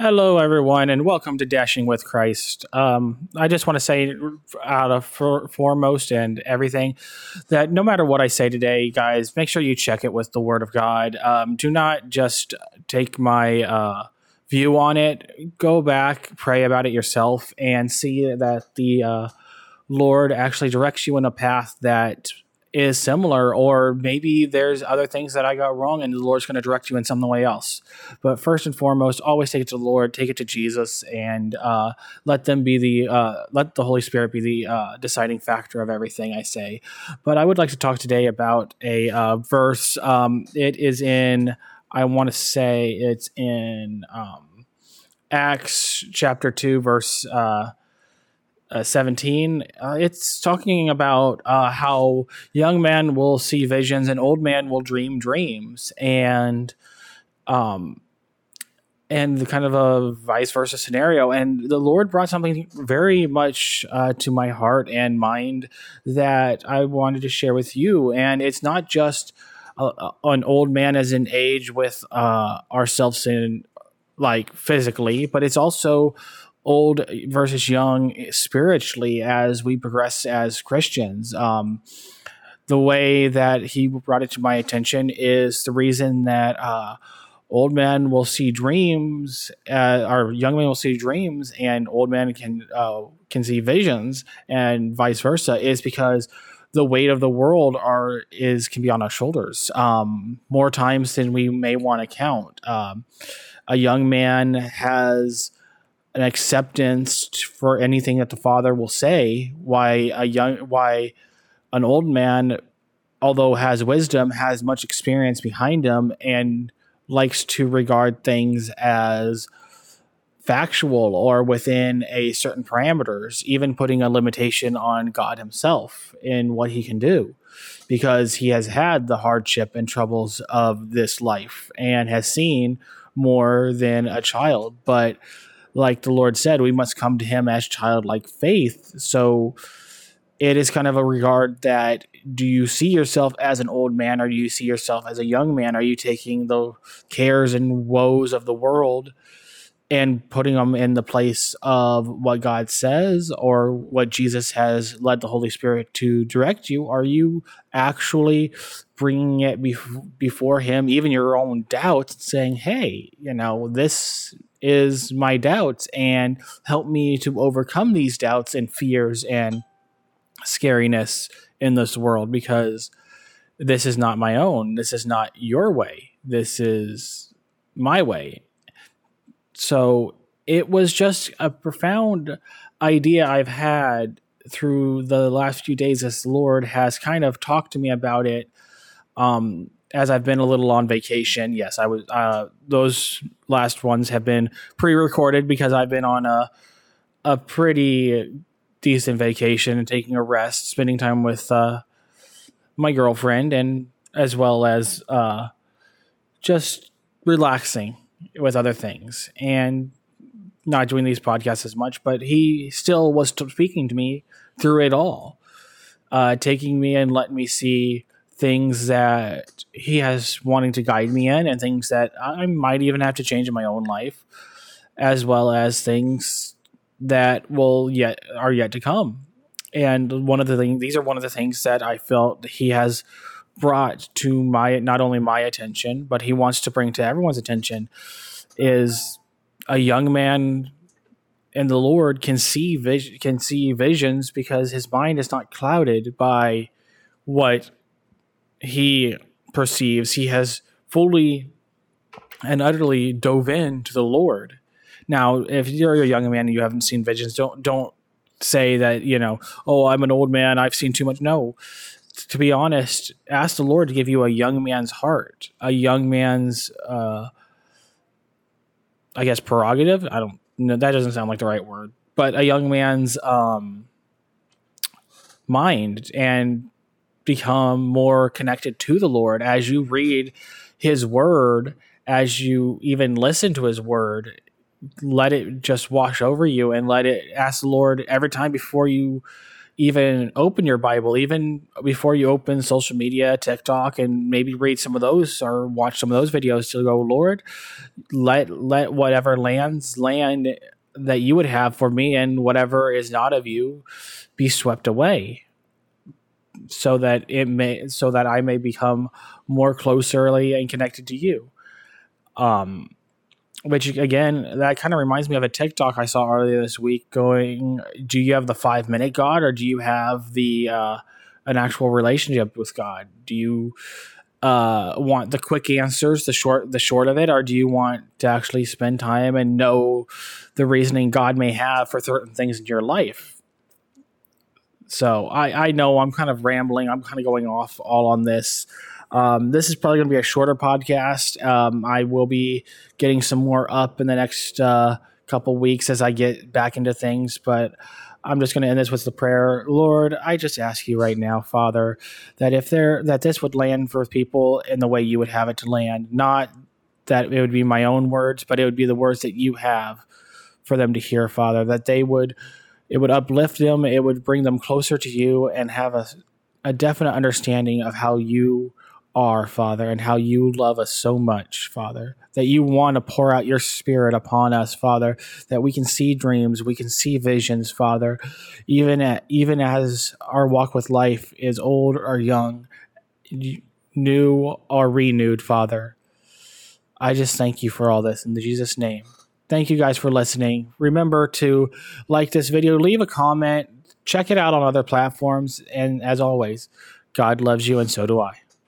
Hello, everyone, and welcome to Dashing with Christ. I just want to say, foremost and everything, that no matter what I say today, guys, make sure you check it with the Word of God. Do not just take my view on it. Go back, pray about it yourself, and see that the Lord actually directs you in a path that is similar, or maybe there's other things that I got wrong and the Lord's going to direct you in some way else. But first and foremost, always take it to the Lord, take it to Jesus, and let the Holy Spirit be the deciding factor of everything I say. But I would like to talk today about a verse. It is in, I want to say it's in Acts chapter 2, verse 17. It's talking about how young men will see visions and old men will dream dreams, and the kind of a vice versa scenario. And the Lord brought something very much to my heart and mind that I wanted to share with you. And it's not just an old man as in age with ourselves in, like, physically, but it's also old versus young spiritually as we progress as Christians. The way that he brought it to my attention is the reason that old men will see dreams, or young men will see dreams, and old men can see visions, and vice versa, is because the weight of the world can be on our shoulders more times than we may want to count. A young man has an acceptance for anything that the Father will say, why an old man, although has wisdom, has much experience behind him and likes to regard things as factual or within a certain parameters, even putting a limitation on God himself in what he can do, because he has had the hardship and troubles of this life and has seen more than a child. But like the Lord said, we must come to him as childlike faith. So it is kind of a regard that, do you see yourself as an old man, or do you see yourself as a young man? Are you taking the cares and woes of the world and putting them in the place of what God says or what Jesus has led the Holy Spirit to direct you? Are you actually bringing it before him, even your own doubts, saying, hey, this is my doubts, and help me to overcome these doubts and fears and scariness in this world, because this is not my own. This is not your way. This is my way. So it was just a profound idea I've had through the last few days as the Lord has kind of talked to me about it. As I've been a little on vacation, yes, I was. Those last ones have been pre-recorded because I've been on a pretty decent vacation and taking a rest, spending time with my girlfriend, and as well as just relaxing with other things and not doing these podcasts as much. But he still was speaking to me through it all, taking me and letting me see things that he has wanting to guide me in, and things that I might even have to change in my own life, as well as things that are yet to come. And one of the things that I felt he has brought to not only my attention, but he wants to bring to everyone's attention, is a young man and the Lord can see visions because his mind is not clouded by what he perceives. He has fully and utterly dove in to the Lord. Now, if you're a young man and you haven't seen visions, don't say that, I'm an old man, I've seen too much. No. To be honest, ask the Lord to give you a young man's heart, a young man's, prerogative. That doesn't sound like the right word, but a young man's mind, and become more connected to the Lord as you read his word, as you even listen to his word. Let it just wash over you, and ask the Lord every time before you even open your Bible, even before you open social media, TikTok, and maybe read some of those or watch some of those videos to go, Lord, let whatever land that you would have for me, and whatever is not of you be swept away, so that I may become more closely and connected to you. Which, again, that kind of reminds me of a TikTok I saw earlier this week going, do you have the 5-minute God, or do you have an actual relationship with God? Do you want the quick answers, the short of it, or do you want to actually spend time and know the reasoning God may have for certain things in your life? So I know I'm kind of rambling. I'm kind of going off all on this. This is probably going to be a shorter podcast. I will be getting some more up in the next couple weeks as I get back into things, but I'm just going to end this with the prayer. Lord, I just ask you right now, Father, that that this would land for people in the way you would have it to land, not that it would be my own words, but it would be the words that you have for them to hear, Father, that it would uplift them, it would bring them closer to you, and have a definite understanding of how you are, Father, and how you love us so much, Father, that you want to pour out your Spirit upon us, Father, that we can see dreams, we can see visions, Father, even as our walk with life is old or young, new or renewed, Father. I just thank you for all this in Jesus' name. Thank you guys for listening. Remember to like this video, leave a comment, check it out on other platforms, and as always, God loves you and so do I.